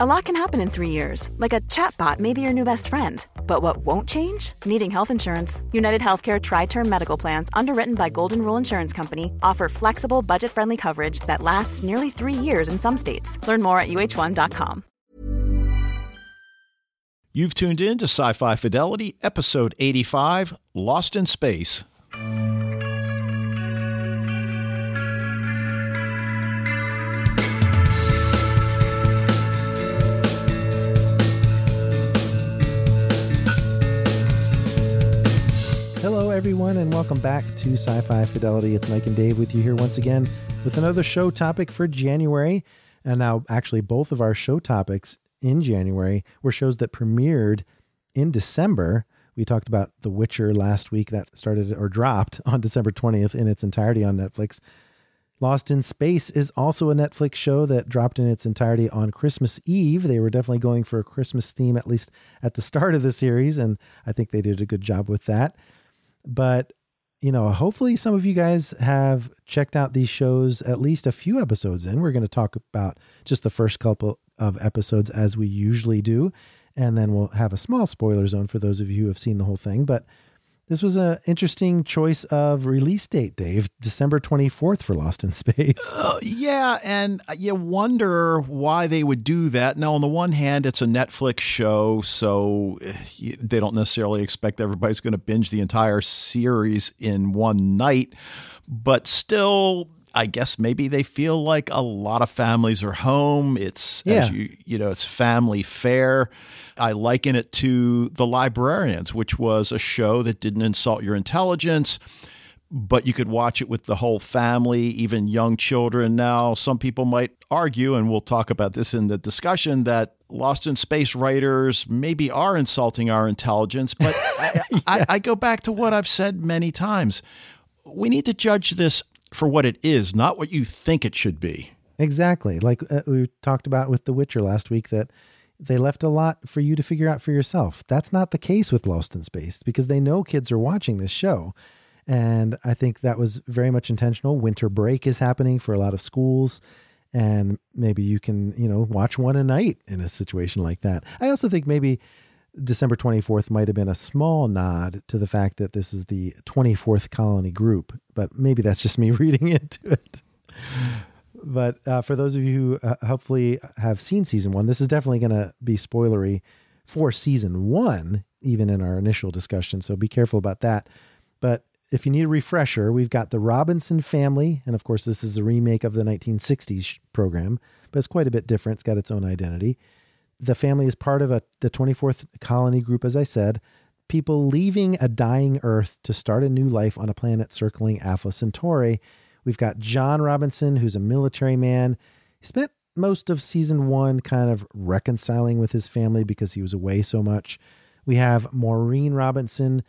A lot can happen in 3 years, like a chatbot may be your new best friend. But what won't change? Needing health insurance. UnitedHealthcare Tri-Term Medical Plans, underwritten by Golden Rule Insurance Company, offer flexible, budget-friendly coverage that lasts nearly 3 years in some states. Learn more at uh1.com. You've tuned in to Sci-Fi Fidelity, Episode 85, Lost in Space. Hello, everyone, and welcome back to Sci-Fi Fidelity. It's Mike and Dave with you here once again with another show topic for January. And now, actually, both of our show topics in January were shows that premiered in December. We talked about The Witcher last week. That started or dropped on December 20th in its entirety on Netflix. Lost in Space is also a Netflix show that dropped in its entirety on Christmas Eve. They were definitely going for a Christmas theme, at least at the start of the series, and I think they did a good job with that. But, you know, hopefully some of you guys have checked out these shows at least a few episodes in. We're going to talk about just the first couple of episodes as we usually do, and then we'll have a small spoiler zone for those of you who have seen the whole thing. But this was an interesting choice of release date, Dave, December 24th for Lost in Space. Yeah, and you wonder why they would do that. Now, on the one hand, it's a Netflix show, so they don't necessarily expect everybody's going to binge the entire series in one night. But still, I guess maybe they feel like a lot of families are home. It's, as you know, it's family fare. I liken it to The Librarians, which was a show that didn't insult your intelligence, but you could watch it with the whole family, even young children. Now, some people might argue, and we'll talk about this in the discussion, that Lost in Space writers maybe are insulting our intelligence. But I go back to what I've said many times. We need to judge this for what it is, not what you think it should be. Exactly. Like we talked about with The Witcher last week, that they left a lot for you to figure out for yourself. That's not the case with Lost in Space, because they know kids are watching this show. And I think that was very much intentional. Winter break is happening for a lot of schools, and maybe you can, you know, watch one a night in a situation like that. I also think maybe December 24th might have been a small nod to the fact that this is the 24th colony group, but maybe that's just me reading into it. But for those of you who hopefully have seen season one, this is definitely going to be spoilery for season one, even in our initial discussion. So be careful about that. But if you need a refresher, we've got the Robinson family. And of course, this is a remake of the 1960s program, but it's quite a bit different. It's got its own identity. The family is part of the 24th colony group, as I said, people leaving a dying Earth to start a new life on a planet circling Alpha Centauri. We've got John Robinson, who's a military man. He spent most of season one kind of reconciling with his family because he was away so much. We have Maureen Robinson,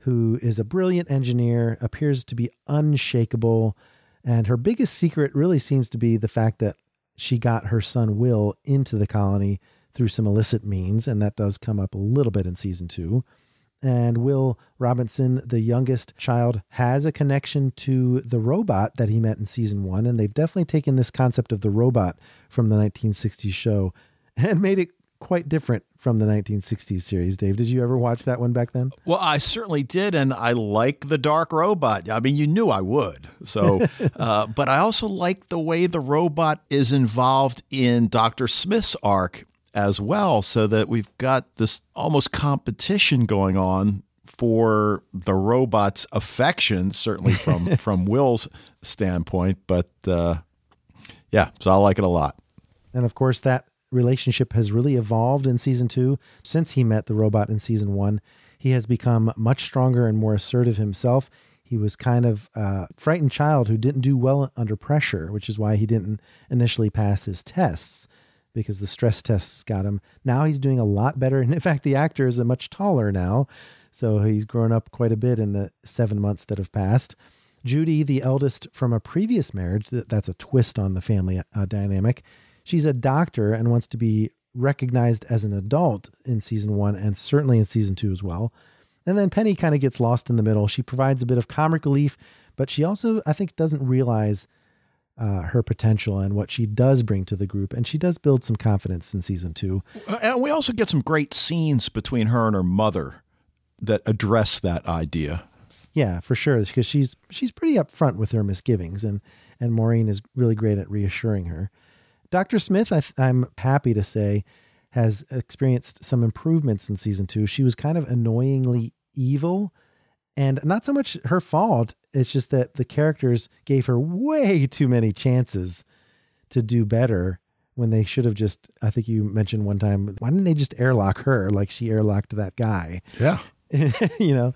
who is a brilliant engineer, appears to be unshakable. And her biggest secret really seems to be the fact that she got her son, Will, into the colony through some illicit means, and that does come up a little bit in season two. And Will Robinson, the youngest child, has a connection to the robot that he met in season one, and they've definitely taken this concept of the robot from the 1960s show and made it quite different from the 1960s series. Dave, did you ever watch that one back then? Well, I certainly did. And I like the dark robot. I mean, you knew I would. So, but I also like the way the robot is involved in Dr. Smith's arc as well, so that we've got this almost competition going on for the robot's affections, certainly from, from Will's standpoint. But yeah, so I like it a lot. And of course, that relationship has really evolved in season two. Since he met the robot in season one, he has become much stronger and more assertive himself. He was kind of a frightened child who didn't do well under pressure, which is why he didn't initially pass his tests, because the stress tests got him. Now he's doing a lot better. And in fact, the actor is much taller now. So he's grown up quite a bit in the 7 months that have passed. Judy, the eldest from a previous marriage, that's a twist on the family dynamic. She's a doctor and wants to be recognized as an adult in season one, and certainly in season two as well. And then Penny kind of gets lost in the middle. She provides a bit of comic relief, but she also, I think, doesn't realize her potential and what she does bring to the group. And she does build some confidence in season two. And we also get some great scenes between her and her mother that address that idea. Yeah, for sure. Because she's pretty upfront with her misgivings, and Maureen is really great at reassuring her. Dr. Smith, I'm happy to say, has experienced some improvements in season two. She was kind of annoyingly evil, and not so much her fault. It's just that the characters gave her way too many chances to do better when they should have just, I think you mentioned one time, why didn't they just airlock her? Like she airlocked that guy. Yeah. You know?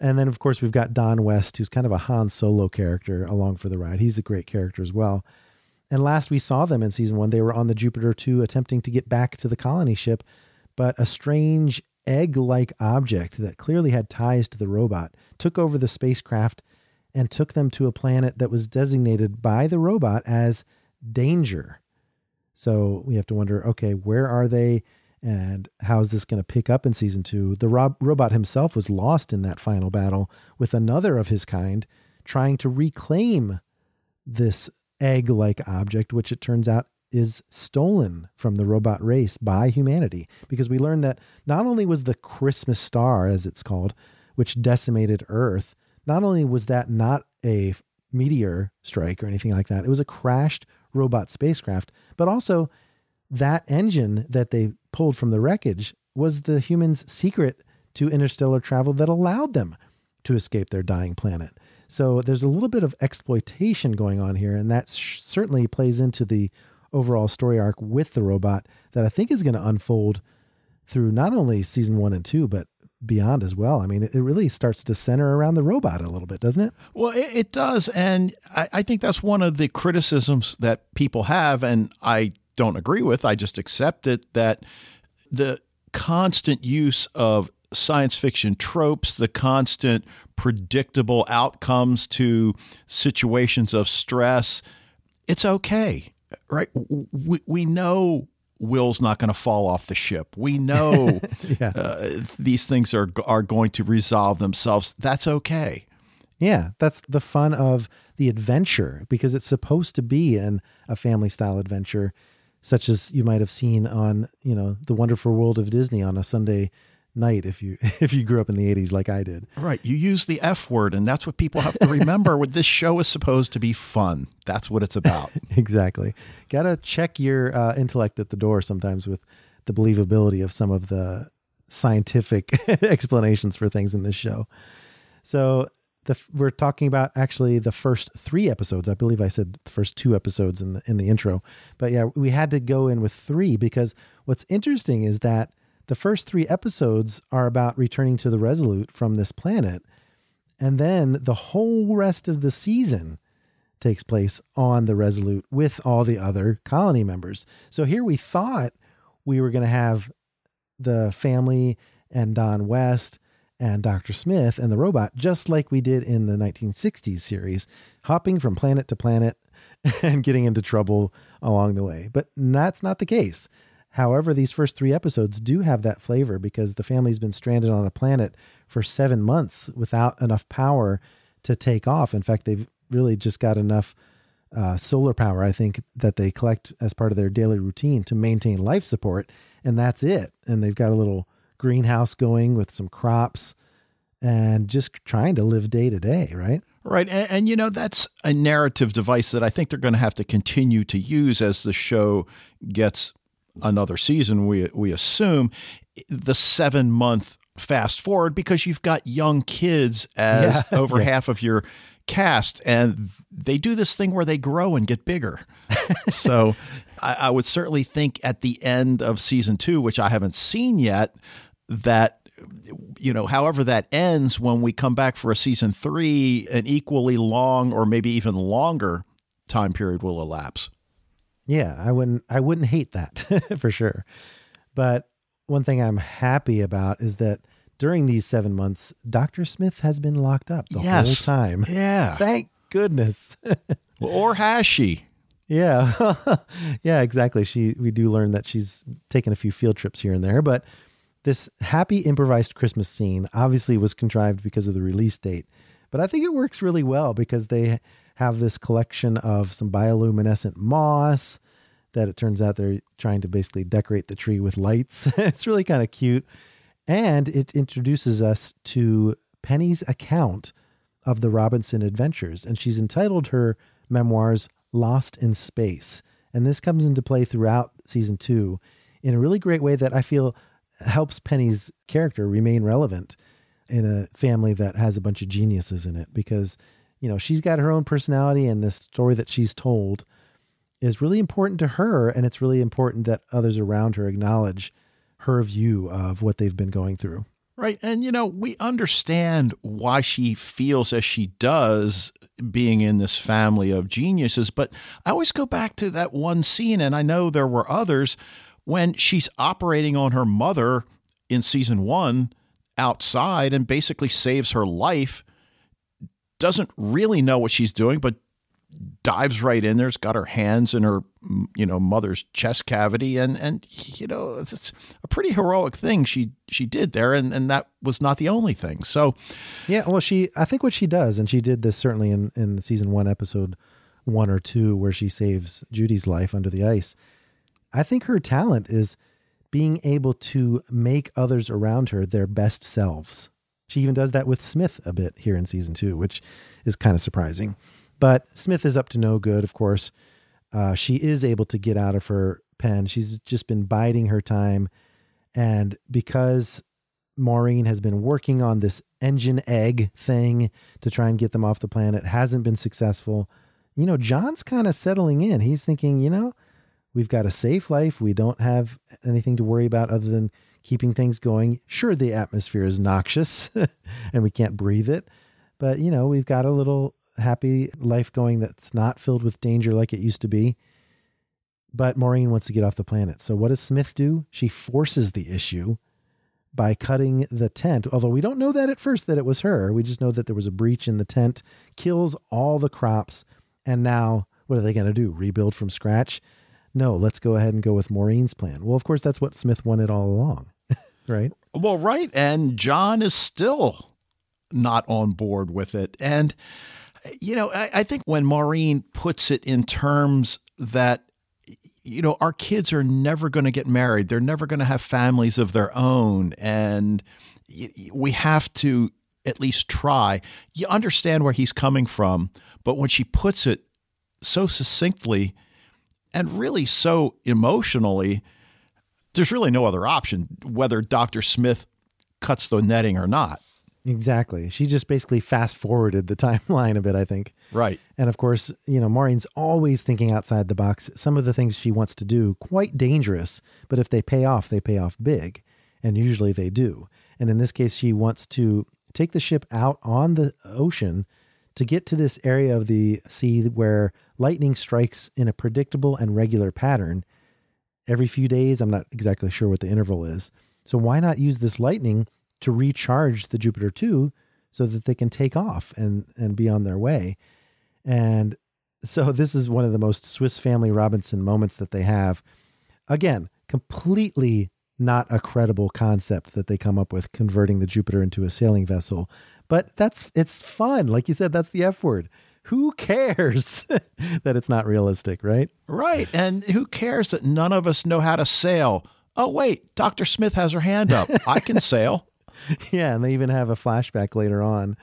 And then of course we've got Don West, who's kind of a Han Solo character along for the ride. He's a great character as well. And last we saw them in season one, they were on the Jupiter 2 attempting to get back to the colony ship, but a strange egg-like object that clearly had ties to the robot took over the spacecraft and took them to a planet that was designated by the robot as danger. So we have to wonder, okay, where are they and how is this going to pick up in season two? The robot himself was lost in that final battle with another of his kind, trying to reclaim this egg-like object, which it turns out is stolen from the robot race by humanity, because we learned that not only was the Christmas star, as it's called, which decimated Earth, not only was that not a meteor strike or anything like that, it was a crashed robot spacecraft, but also that engine that they pulled from the wreckage was the humans' secret to interstellar travel that allowed them to escape their dying planet. So there's a little bit of exploitation going on here, and that certainly plays into the overall story arc with the robot that I think is going to unfold through not only season one and two, but beyond as well. I mean, it really starts to center around the robot a little bit, doesn't it? Well, it does. And I think that's one of the criticisms that people have, and I don't agree with. I just accept it, that the constant use of science fiction tropes, the constant predictable outcomes to situations of stress, it's okay, right? We know Will's not going to fall off the ship. We know yeah. These things are going to resolve themselves. That's okay. Yeah, that's the fun of the adventure, because it's supposed to be a family-style adventure, such as you might have seen on, you know, The Wonderful World of Disney on a Sunday night if you grew up in the 80s like I did. Right. You use the F word, and that's what people have to remember. What this show is supposed to be fun. That's what it's about. Exactly. Got to check your intellect at the door sometimes with the believability of some of the scientific explanations for things in this show. So we're talking about actually the first three episodes. I believe I said the first two episodes in the intro, but yeah, we had to go in with three, because what's interesting is that the first three episodes are about returning to the Resolute from this planet. And then the whole rest of the season takes place on the Resolute with all the other colony members. So here we thought we were going to have the family and Don West and Dr. Smith and the robot, just like we did in the 1960s series, hopping from planet to planet and getting into trouble along the way. But that's not the case. However, these first three episodes do have that flavor, because the family's been stranded on a planet for 7 months without enough power to take off. In fact, they've really just got enough solar power, I think, that they collect as part of their daily routine to maintain life support. And that's it. And they've got a little greenhouse going with some crops and just trying to live day to day, right? Right. And, you know, that's a narrative device that I think they're going to have to continue to use as the show gets another season, we assume, the 7 month fast forward, because you've got young kids as over half of your cast, and they do this thing where they grow and get bigger. So I would certainly think at the end of season two, which I haven't seen yet, that, you know, however that ends, when we come back for a season three, an equally long or maybe even longer time period will elapse. Yeah, I wouldn't hate that for sure. But one thing I'm happy about is that during these 7 months, Dr. Smith has been locked up the whole time. Yeah. Thank goodness. Or has she? Yeah. Yeah, exactly. We do learn that she's taken a few field trips here and there, but this happy improvised Christmas scene obviously was contrived because of the release date. But I think it works really well, because they have this collection of some bioluminescent moss that it turns out they're trying to basically decorate the tree with lights. It's really kind of cute. And it introduces us to Penny's account of the Robinson adventures. And she's entitled her memoirs Lost in Space. And this comes into play throughout season 2 in a really great way that I feel helps Penny's character remain relevant in a family that has a bunch of geniuses in it, because, you know, she's got her own personality and this story that she's told is really important to her. And it's really important that others around her acknowledge her view of what they've been going through. Right. And, you know, we understand why she feels as she does being in this family of geniuses. But I always go back to that one scene, and I know there were others, when she's operating on her mother in season 1 outside and basically saves her life, doesn't really know what she's doing, but dives right in there. Has got her hands in her, you know, mother's chest cavity. And you know, it's a pretty heroic thing she did there. And that was not the only thing. So, yeah, well, I think what she does, and she did this certainly in season 1, episode 1 or 2, where she saves Judy's life under the ice. I think her talent is being able to make others around her their best selves. She even does that with Smith a bit here in season 2, which is kind of surprising. But Smith is up to no good, of course. She is able to get out of her pen. She's just been biding her time. And because Maureen has been working on this engine egg thing to try and get them off the planet, hasn't been successful, you know, John's kind of settling in. He's thinking, you know, we've got a safe life. We don't have anything to worry about other than keeping things going. Sure, the atmosphere is noxious and we can't breathe it, but, you know, we've got a little happy life going that's not filled with danger like it used to be. But Maureen wants to get off the planet. So what does Smith do? She forces the issue by cutting the tent. Although we don't know that at first that it was her. We just know that there was a breach in the tent, kills all the crops. And now what are they going to do? Rebuild from scratch? No, let's go ahead and go with Maureen's plan. Well, of course, that's what Smith wanted all along, right? Well, right. And John is still not on board with it. And, you know, I think when Maureen puts it in terms that, you know, our kids are never going to get married, they're never going to have families of their own, and we have to at least try, you understand where he's coming from. But when she puts it so succinctly and really so emotionally, there's really no other option, whether Dr. Smith cuts the netting or not. Exactly. She just basically fast forwarded the timeline a bit, I think. Right. And of course, you know, Maureen's always thinking outside the box. Some of the things she wants to do, quite dangerous, but if they pay off, they pay off big. And usually they do. And in this case, she wants to take the ship out on the ocean to get to this area of the sea where lightning strikes in a predictable and regular pattern every few days. I'm not exactly sure what the interval is. So why not use this lightning to recharge the Jupiter 2 so that they can take off and be on their way? And so this is one of the most Swiss Family Robinson moments that they have. Again, completely not a credible concept that they come up with, converting the Jupiter into a sailing vessel. But it's fun. Like you said, that's the F word. Who cares that it's not realistic, right? Right. And who cares that none of us know how to sail? Oh, wait, Dr. Smith has her hand up. I can sail. Yeah, and they even have a flashback later on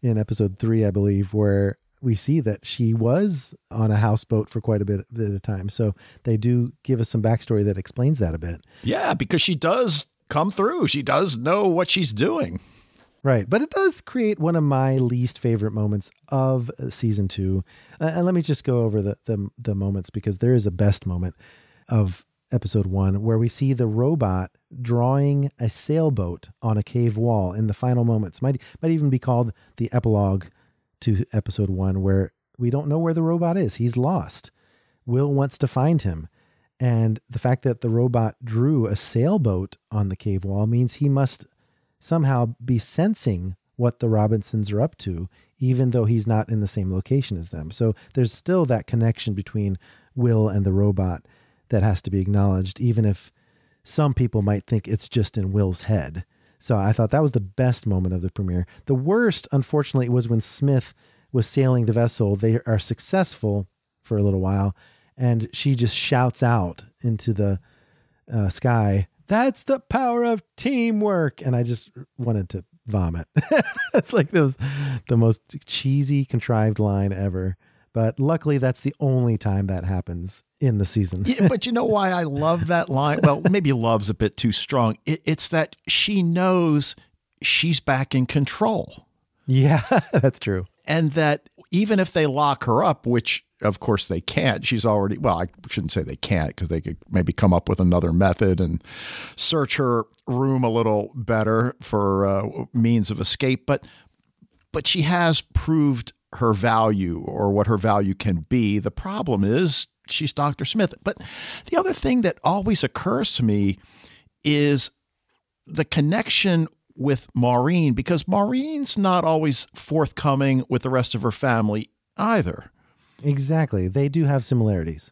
in episode 3, I believe, where we see that she was on a houseboat for quite a bit of time. So they do give us some backstory that explains that a bit. Yeah, because she does come through. She does know what she's doing. Right. But it does create one of my least favorite moments of season 2. And let me just go over the moments, because there is a best moment of episode 1, where we see the robot drawing a sailboat on a cave wall in the final moments. Might even be called the epilogue to episode 1, where we don't know where the robot is. He's lost. Will wants to find him. And the fact that the robot drew a sailboat on the cave wall means he must somehow be sensing what the Robinsons are up to, even though he's not in the same location as them. So there's still that connection between Will and the robot that has to be acknowledged, even if some people might think it's just in Will's head. So I thought that was the best moment of the premiere. The worst, unfortunately, was when Smith was sailing the vessel. They are successful for a little while. And she just shouts out into the sky, "That's the power of teamwork." And I just wanted to vomit. It's like that was the most cheesy, contrived line ever. But luckily, that's the only time that happens in the season. Yeah, but you know why I love that line? Well, maybe love's a bit too strong. It's that she knows she's back in control. Yeah, that's true. And that even if they lock her up, which of course they can't, she's already, well, I shouldn't say they can't, because they could maybe come up with another method and search her room a little better for means of escape. But she has proved her value, or what her value can be. The problem is she's Dr. Smith. But the other thing that always occurs to me is the connection with Maureen, because Maureen's not always forthcoming with the rest of her family either. Exactly. They do have similarities.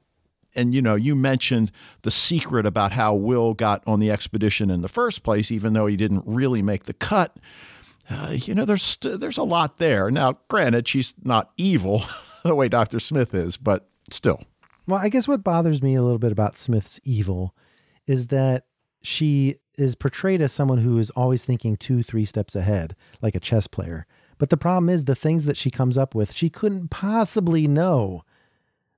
And, you know, you mentioned the secret about how Will got on the expedition in the first place, even though he didn't really make the cut. You know, there's a lot there. Now, granted, she's not evil the way Dr. Smith is, but still. Well, I guess what bothers me a little bit about Smith's evil is that she is portrayed as someone who is always thinking 2-3 steps ahead, like a chess player. But the problem is the things that she comes up with, she couldn't possibly know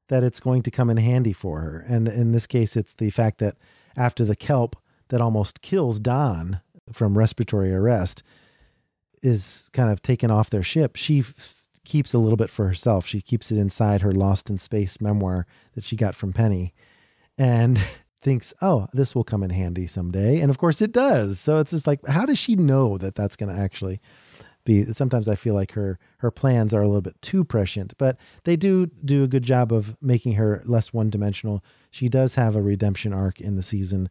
that it's going to come in handy for her. And in this case, it's the fact that after the kelp that almost kills Don from respiratory arrest is kind of taken off their ship, she keeps a little bit for herself. She keeps it inside her Lost in Space memoir that she got from Penny, and thinks, oh, this will come in handy someday. And of course it does. So it's just like, how does she know that that's going to actually be? Sometimes I feel like her plans are a little bit too prescient, but they do a good job of making her less one-dimensional. She does have a redemption arc in the season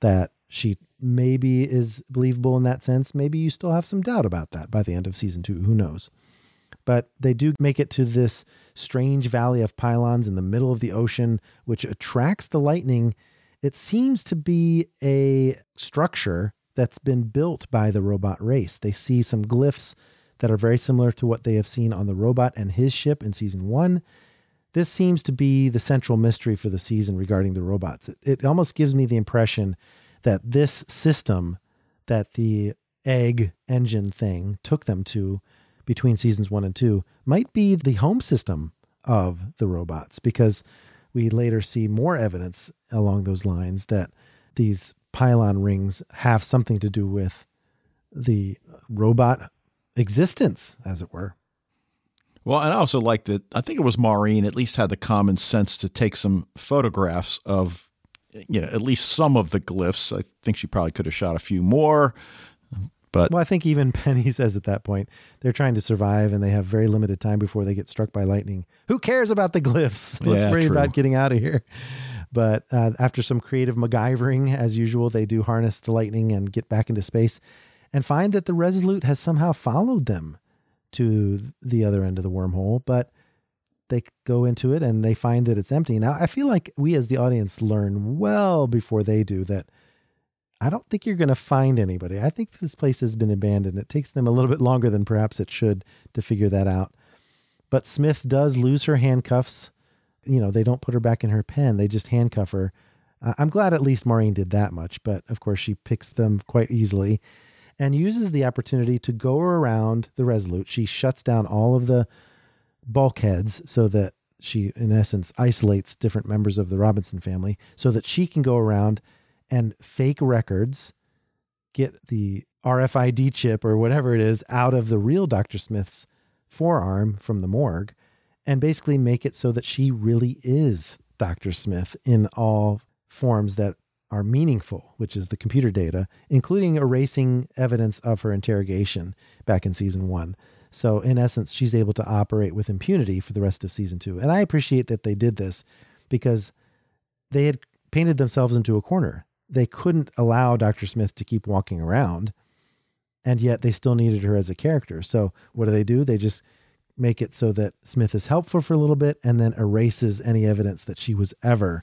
that she maybe is believable in that sense. Maybe you still have some doubt about that by the end of season 2, who knows? But they do make it to this strange valley of pylons in the middle of the ocean, which attracts the lightning. It seems to be a structure that's been built by the robot race. They see some glyphs that are very similar to what they have seen on the robot and his ship in season 1. This seems to be the central mystery for the season regarding the robots. It almost gives me the impression that this system that the egg engine thing took them to between seasons 1 and 2 might be the home system of the robots, because we later see more evidence along those lines that these pylon rings have something to do with the robot existence, as it were. Well, and I also like that, I think it was Maureen at least had the common sense to take some photographs of, you know, at least some of the glyphs. I think she probably could have shot a few more, but. Well, I think even Penny says at that point, they're trying to survive and they have very limited time before they get struck by lightning. Who cares about the glyphs? Let's worry about getting out of here. But after some creative MacGyvering, as usual, they do harness the lightning and get back into space and find that the Resolute has somehow followed them to the other end of the wormhole. But they go into it and they find that it's empty. Now, I feel like we as the audience learn well before they do that I don't think you're going to find anybody. I think this place has been abandoned. It takes them a little bit longer than perhaps it should to figure that out. But Smith does lose her handcuffs. You know, they don't put her back in her pen. They just handcuff her. I'm glad at least Maureen did that much, but of course she picks them quite easily and uses the opportunity to go around the Resolute. She shuts down all of the bulkheads so that she, in essence, isolates different members of the Robinson family so that she can go around and fake records, get the RFID chip or whatever it is out of the real Dr. Smith's forearm from the morgue and basically make it so that she really is Dr. Smith in all forms that are meaningful, which is the computer data, including erasing evidence of her interrogation back in season 1. So in essence, she's able to operate with impunity for the rest of season 2. And I appreciate that they did this because they had painted themselves into a corner. They couldn't allow Dr. Smith to keep walking around, and yet they still needed her as a character. So what do? They just make it so that Smith is helpful for a little bit and then erases any evidence that she was ever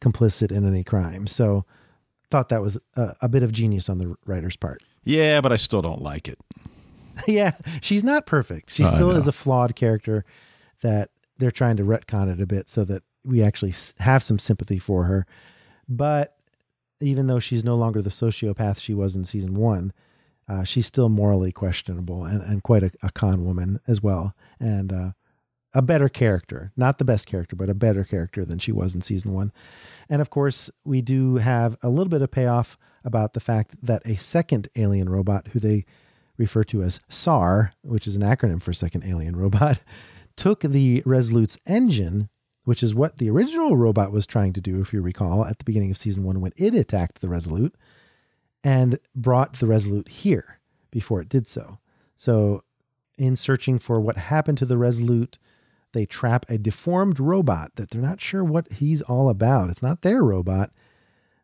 complicit in any crime. So thought that was a bit of genius on the writer's part. Yeah, but I still don't like it. Yeah, she's not perfect. She still is a flawed character that they're trying to retcon it a bit so that we actually have some sympathy for her. But even though she's no longer the sociopath she was in season one, she's still morally questionable and quite a con woman as well. And a better character, not the best character, but a better character than she was in season one. And of course, we do have a little bit of payoff about the fact that a second alien robot, who they refer to as SAR, which is an acronym for second alien robot, took the Resolute's engine, which is what the original robot was trying to do, if you recall, at the beginning of season one when it attacked the Resolute, and brought the Resolute here before it did so. So in searching for what happened to the Resolute, they trap a deformed robot that they're not sure what he's all about. It's not their robot,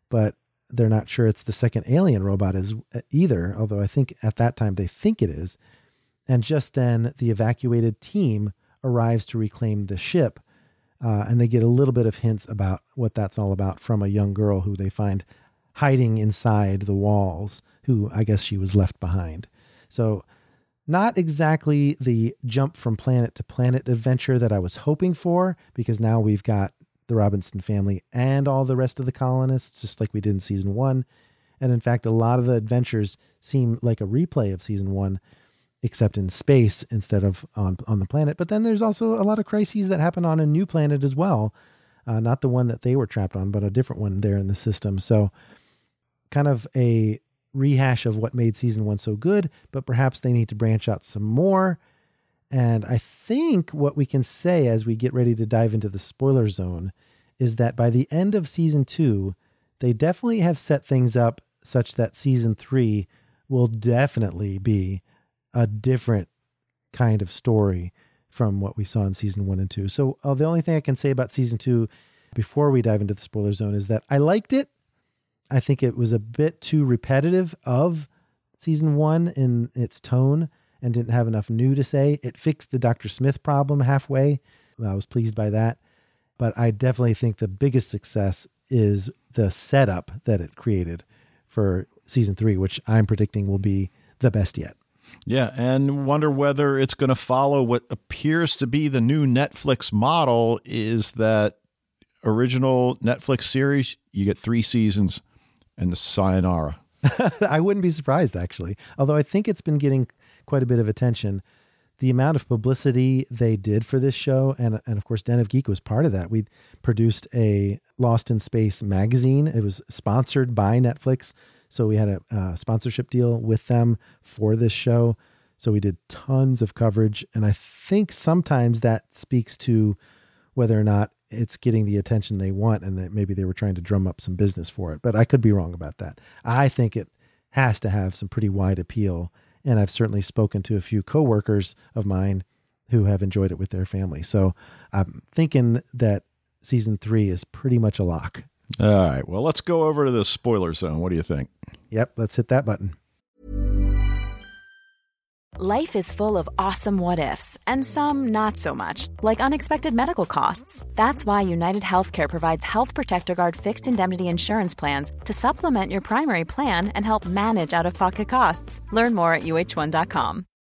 but they're not sure it's the second alien robot is either, although I think at that time they think it is. And just then the evacuated team arrives to reclaim the ship, and they get a little bit of hints about what that's all about from a young girl who they find hiding inside the walls, who I guess she was left behind. So not exactly the jump from planet to planet adventure that I was hoping for, because now we've got the Robinson family and all the rest of the colonists, just like we did in season one. And in fact, a lot of the adventures seem like a replay of season one, except in space instead of on the planet. But then there's also a lot of crises that happen on a new planet as well. Not the one that they were trapped on, but a different one there in the system. So kind of a rehash of what made season one so good, but perhaps they need to branch out some more. And I think what we can say as we get ready to dive into the spoiler zone is that by the end of season two, they definitely have set things up such that season three will definitely be a different kind of story from what we saw in season one and two. So the only thing I can say about season two before we dive into the spoiler zone is that I liked it. I think it was a bit too repetitive of season one in its tone, and didn't have enough new to say. It fixed the Dr. Smith problem halfway. I was pleased by that. But I definitely think the biggest success is the setup that it created for season three, which I'm predicting will be the best yet. Yeah, and wonder whether it's going to follow what appears to be the new Netflix model, is that original Netflix series, you get 3 seasons and the sayonara. I wouldn't be surprised, actually. Although I think it's been getting quite a bit of attention. The amount of publicity they did for this show, and of course, Den of Geek was part of that. We produced a Lost in Space magazine. It was sponsored by Netflix. So we had a sponsorship deal with them for this show. So we did tons of coverage. And I think sometimes that speaks to whether or not it's getting the attention they want, and that maybe they were trying to drum up some business for it. But I could be wrong about that. I think it has to have some pretty wide appeal. And I've certainly spoken to a few coworkers of mine who have enjoyed it with their family. So I'm thinking that season three is pretty much a lock. All right. Well, let's go over to the spoiler zone. What do you think? Yep. Let's hit that button. Life is full of awesome what ifs, and some not so much, like unexpected medical costs. That's why UnitedHealthcare provides Health Protector Guard fixed indemnity insurance plans to supplement your primary plan and help manage out-of-pocket costs. Learn more at uh1.com.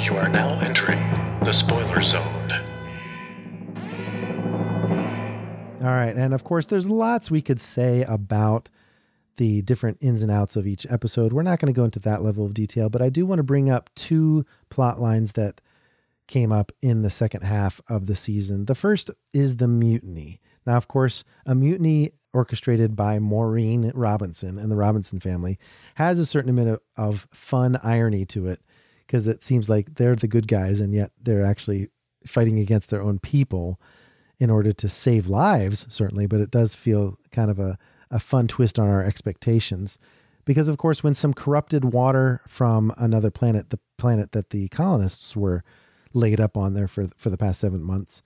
You are now entering the spoiler zone. All right, and of course, there's lots we could say about the different ins and outs of each episode. We're not going to go into that level of detail, but I do want to bring up 2 plot lines that came up in the second half of the season. The first is the mutiny. Now, of course, a mutiny orchestrated by Maureen Robinson and the Robinson family has a certain amount of fun irony to it, because it seems like they're the good guys, and yet they're actually fighting against their own people in order to save lives, certainly, but it does feel kind of a fun twist on our expectations. Because, of course, when some corrupted water from another planet, the planet that the colonists were laid up on there for the past 7 months,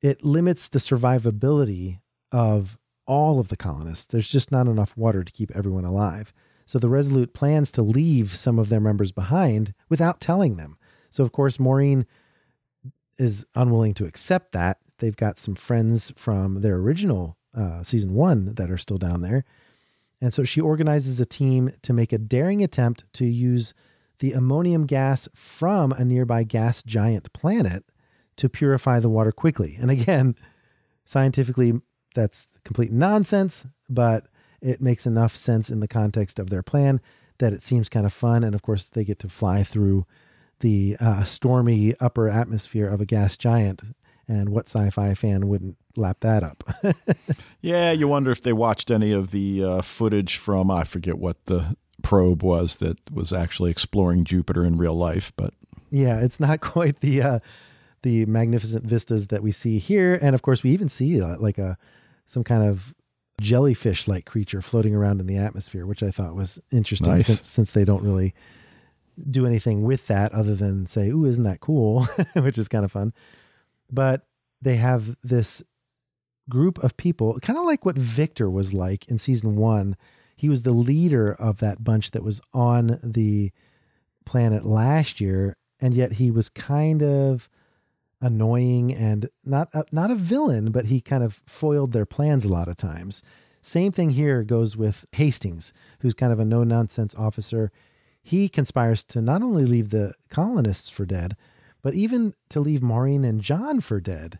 it limits the survivability of all of the colonists. There's just not enough water to keep everyone alive. So the Resolute plans to leave some of their members behind without telling them. So, of course, Maureen is unwilling to accept that. They've got some friends from their original season 1 that are still down there. And so she organizes a team to make a daring attempt to use the ammonium gas from a nearby gas giant planet to purify the water quickly. And again, scientifically, that's complete nonsense, but it makes enough sense in the context of their plan that it seems kind of fun. And of course, they get to fly through the stormy upper atmosphere of a gas giant. And what sci-fi fan wouldn't lap that up? Yeah, you wonder if they watched any of the footage from, I forget what the probe was that was actually exploring Jupiter in real life. But yeah, it's not quite the magnificent vistas that we see here. And of course, we even see like some kind of jellyfish-like creature floating around in the atmosphere, which I thought was interesting. Nice. Since they don't really do anything with that other than say, "Ooh, isn't that cool?" which is kind of fun. But they have this group of people, kind of like what Victor was like in season 1. He was the leader of that bunch that was on the planet last year. And yet he was kind of annoying and not a villain, but he kind of foiled their plans a lot of times. Same thing here goes with Hastings, who's kind of a no-nonsense officer. He conspires to not only leave the colonists for dead, but even to leave Maureen and John for dead,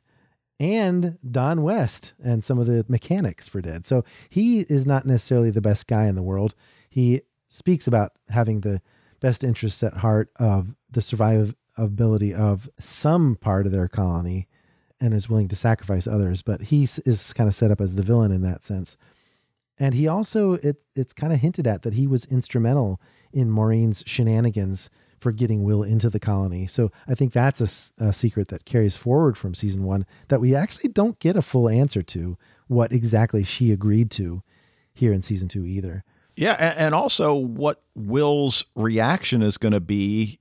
and Don West and some of the mechanics for dead. So he is not necessarily the best guy in the world. He speaks about having the best interests at heart of the survivability of some part of their colony and is willing to sacrifice others. But he is kind of set up as the villain in that sense. And he also, it's kind of hinted at that he was instrumental in Maureen's shenanigans for getting Will into the colony. So I think that's a secret that carries forward from season 1 that we actually don't get a full answer to what exactly she agreed to here in season 2 either. Yeah. And also what Will's reaction is going to be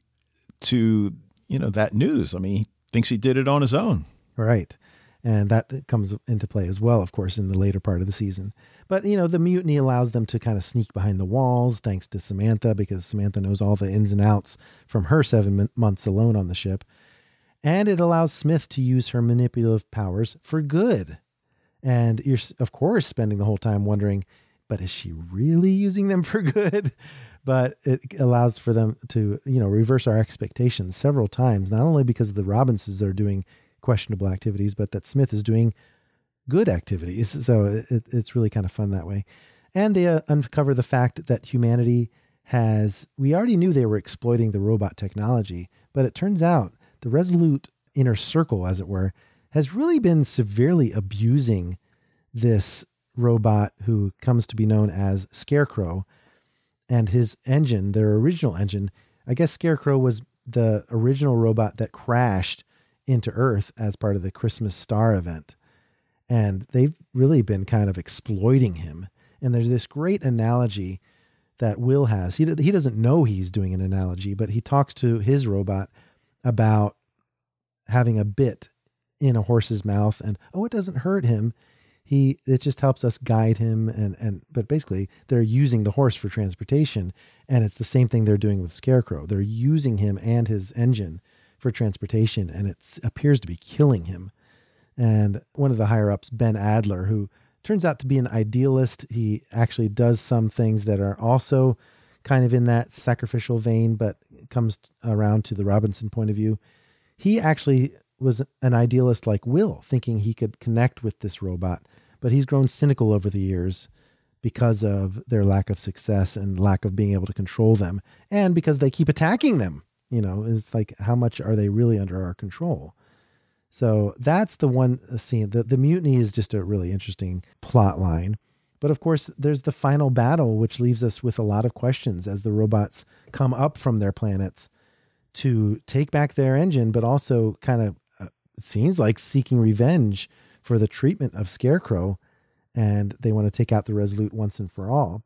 to, that news. I mean, he thinks he did it on his own. Right. And that comes into play as well, of course, in the later part of the season. But, the mutiny allows them to kind of sneak behind the walls, thanks to Samantha, because Samantha knows all the ins and outs from her 7 months alone on the ship. And it allows Smith to use her manipulative powers for good. And you're, of course, spending the whole time wondering, but is she really using them for good? But it allows for them to, reverse our expectations several times, not only because the Robinsons are doing questionable activities, but that Smith is doing good activities. So it's really kind of fun that way. And they uncover the fact that humanity we already knew they were exploiting the robot technology, but it turns out the Resolute inner circle, as it were, has really been severely abusing this robot who comes to be known as Scarecrow and his engine, their original engine. I guess Scarecrow was the original robot that crashed into Earth as part of the Christmas Star event. And they've really been kind of exploiting him. And there's this great analogy that Will has. He doesn't know he's doing an analogy, but he talks to his robot about having a bit in a horse's mouth and, oh, it doesn't hurt him. It just helps us guide him. But basically they're using the horse for transportation, and it's the same thing they're doing with Scarecrow. They're using him and his engine for transportation, and it appears to be killing him. And one of the higher ups, Ben Adler, who turns out to be an idealist. He actually does some things that are also kind of in that sacrificial vein, but comes around to the Robinson point of view. He actually was an idealist like Will, thinking he could connect with this robot, but he's grown cynical over the years because of their lack of success and lack of being able to control them. And because they keep attacking them, it's like, how much are they really under our control? So that's the one scene. The mutiny is just a really interesting plot line. But of course, there's the final battle, which leaves us with a lot of questions as the robots come up from their planets to take back their engine, but also kind of it seems like seeking revenge for the treatment of Scarecrow. And they want to take out the Resolute once and for all.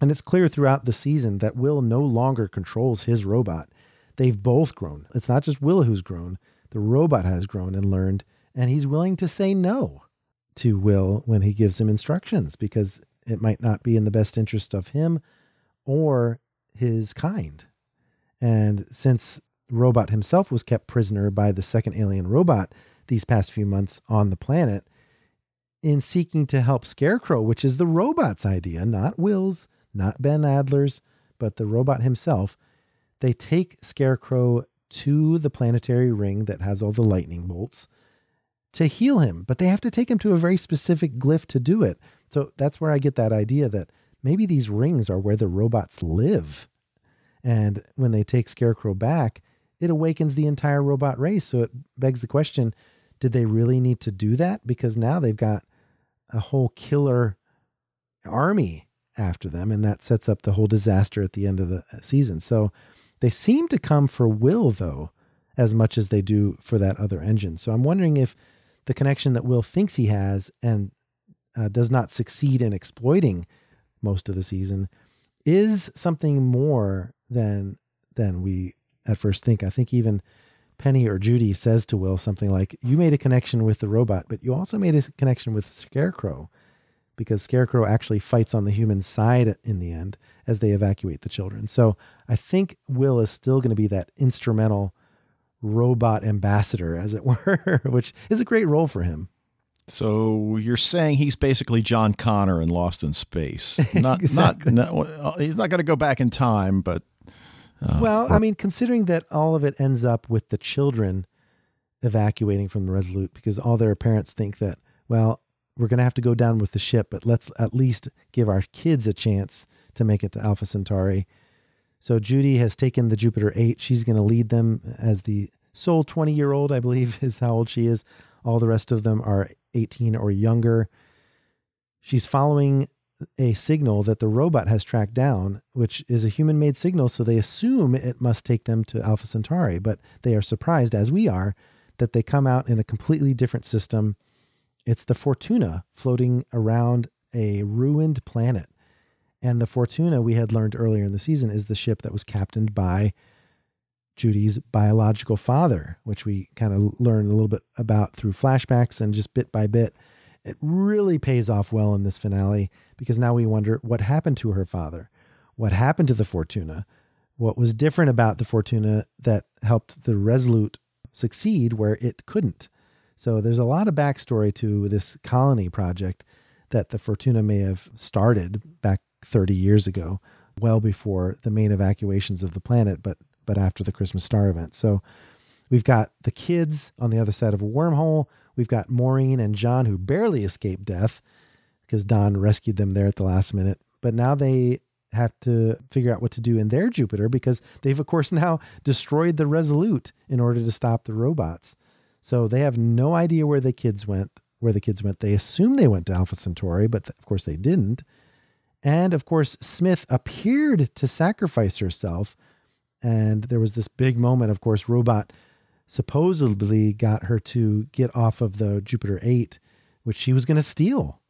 And it's clear throughout the season that Will no longer controls his robot. They've both grown. It's not just Will who's grown. The robot has grown and learned, and he's willing to say no to Will when he gives him instructions because it might not be in the best interest of him or his kind. And since Robot himself was kept prisoner by the second alien robot these past few months on the planet, in seeking to help Scarecrow, which is the robot's idea, not Will's, not Ben Adler's, but the robot himself, they take Scarecrow to the planetary ring that has all the lightning bolts to heal him, but they have to take him to a very specific glyph to do it. So that's where I get that idea that maybe these rings are where the robots live. And when they take Scarecrow back, it awakens the entire robot race. So it begs the question, did they really need to do that? Because now they've got a whole killer army after them, and that sets up the whole disaster at the end of the season. So they seem to come for Will, though, as much as they do for that other engine. So I'm wondering if the connection that Will thinks he has and does not succeed in exploiting most of the season is something more than we at first think. I think even Penny or Judy says to Will something like, you made a connection with the robot, but you also made a connection with Scarecrow, because Scarecrow actually fights on the human side in the end as they evacuate the children. So I think Will is still going to be that instrumental robot ambassador, as it were, which is a great role for him. So you're saying he's basically John Connor in Lost in Space. Not, exactly. He's not going to go back in time, but... well, I mean, considering that all of it ends up with the children evacuating from the Resolute, because all their parents think that, well, we're going to have to go down with the ship, but let's at least give our kids a chance to make it to Alpha Centauri. So Judy has taken the Jupiter 8. She's going to lead them as the sole 20-year-old, I believe, is how old she is. All the rest of them are 18 or younger. She's following a signal that the robot has tracked down, which is a human-made signal, so they assume it must take them to Alpha Centauri, but they are surprised, as we are, that they come out in a completely different system. It's the Fortuna floating around a ruined planet. And the Fortuna, we had learned earlier in the season, is the ship that was captained by Judy's biological father, which we kind of learn a little bit about through flashbacks and just bit by bit. It really pays off well in this finale, because now we wonder what happened to her father, what happened to the Fortuna, what was different about the Fortuna that helped the Resolute succeed where it couldn't. So there's a lot of backstory to this colony project that the Fortuna may have started back 30 years ago, well before the main evacuations of the planet, but after the Christmas Star event. So we've got the kids on the other side of a wormhole. We've got Maureen and John, who barely escaped death because Don rescued them there at the last minute. But now they have to figure out what to do in their Jupiter, because they've, of course, now destroyed the Resolute in order to stop the robots. So they have no idea where the kids went, They assume they went to Alpha Centauri, but of course they didn't. And of course, Smith appeared to sacrifice herself. And there was this big moment, of course, robot supposedly got her to get off of the Jupiter 8, which she was going to steal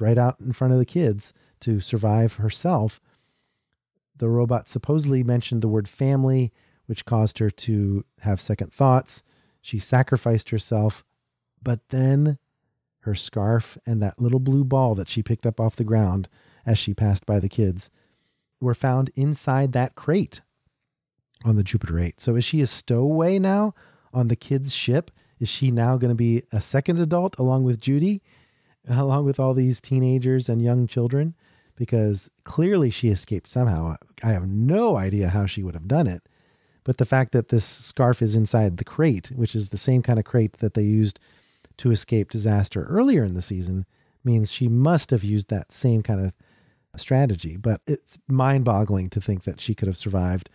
right out in front of the kids to survive herself. The robot supposedly mentioned the word family, which caused her to have second thoughts. She sacrificed herself, but then her scarf and that little blue ball that she picked up off the ground as she passed by the kids were found inside that crate on the Jupiter 8. So is she a stowaway now on the kids' ship? Is she now going to be a second adult along with Judy, along with all these teenagers and young children? Because clearly she escaped somehow. I have no idea how she would have done it. But the fact that this scarf is inside the crate, which is the same kind of crate that they used to escape disaster earlier in the season, means she must have used that same kind of strategy. But it's mind-boggling to think that she could have survived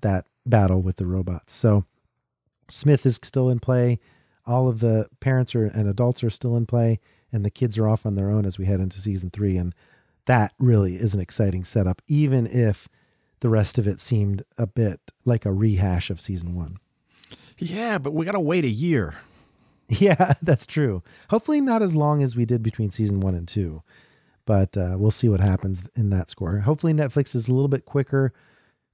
that battle with the robots. So Smith is still in play. All of the parents and adults are still in play, and the kids are off on their own as we head into season 3. And that really is an exciting setup, even if the rest of it seemed a bit like a rehash of season 1. Yeah, but we got to wait a year. Yeah, that's true. Hopefully not as long as we did between season 1 and 2, But we'll see what happens in that score. Hopefully Netflix is a little bit quicker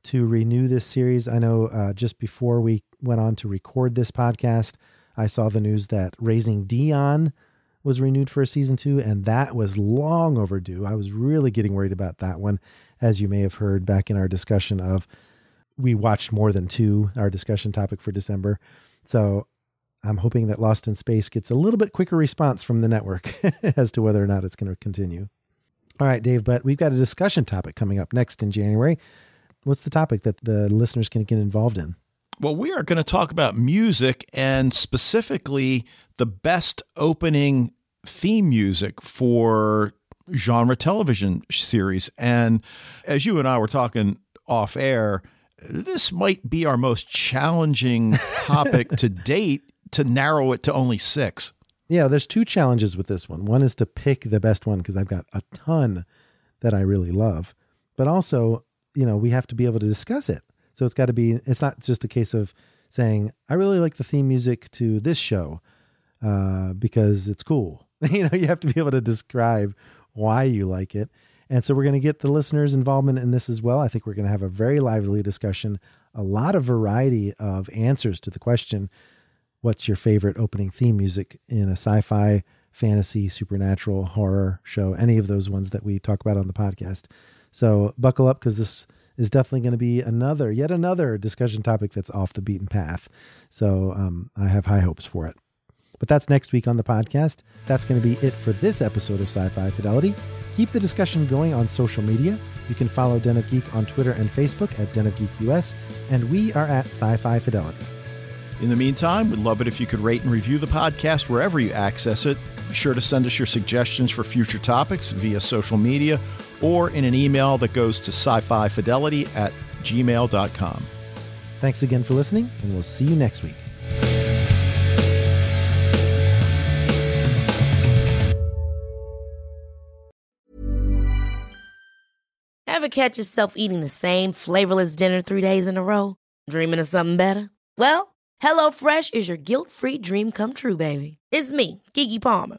to renew this series. I know just before we went on to record this podcast, I saw the news that Raising Dion was renewed for a season 2, and that was long overdue. I was really getting worried about that one, as you may have heard back in our discussion of we watched more than two, our discussion topic for December. So I'm hoping that Lost in Space gets a little bit quicker response from the network as to whether or not it's going to continue. All right, Dave, but we've got a discussion topic coming up next in January. What's the topic that the listeners can get involved in? Well, we are going to talk about music, and specifically the best opening theme music for genre television series. And as you and I were talking off air, this might be our most challenging topic to date, to narrow it to only 6. Yeah, there's 2 challenges with this one. One is to pick the best one, because I've got a ton that I really love. But also, you know, we have to be able to discuss it. So it's got to be, it's not just a case of saying, I really like the theme music to this show because it's cool. You know, you have to be able to describe why you like it. And so we're going to get the listeners' involvement in this as well. I think we're going to have a very lively discussion, a lot of variety of answers to the question, what's your favorite opening theme music in a sci-fi, fantasy, supernatural, horror show, any of those ones that we talk about on the podcast. So buckle up, because this is definitely going to be yet another discussion topic that's off the beaten path. So I have high hopes for it. But that's next week on the podcast. That's going to be it for this episode of Sci-Fi Fidelity. Keep the discussion going on social media. You can follow Den of Geek on Twitter and Facebook at Den of Geek US, and we are at Sci-Fi Fidelity. In the meantime, we'd love it if you could rate and review the podcast wherever you access it. Be sure to send us your suggestions for future topics via social media or in an email that goes to scififidelity@gmail.com. Thanks again for listening, and we'll see you next week. Ever catch yourself eating the same flavorless dinner 3 days in a row? Dreaming of something better? Well, HelloFresh is your guilt-free dream come true, baby. It's me, Keke Palmer.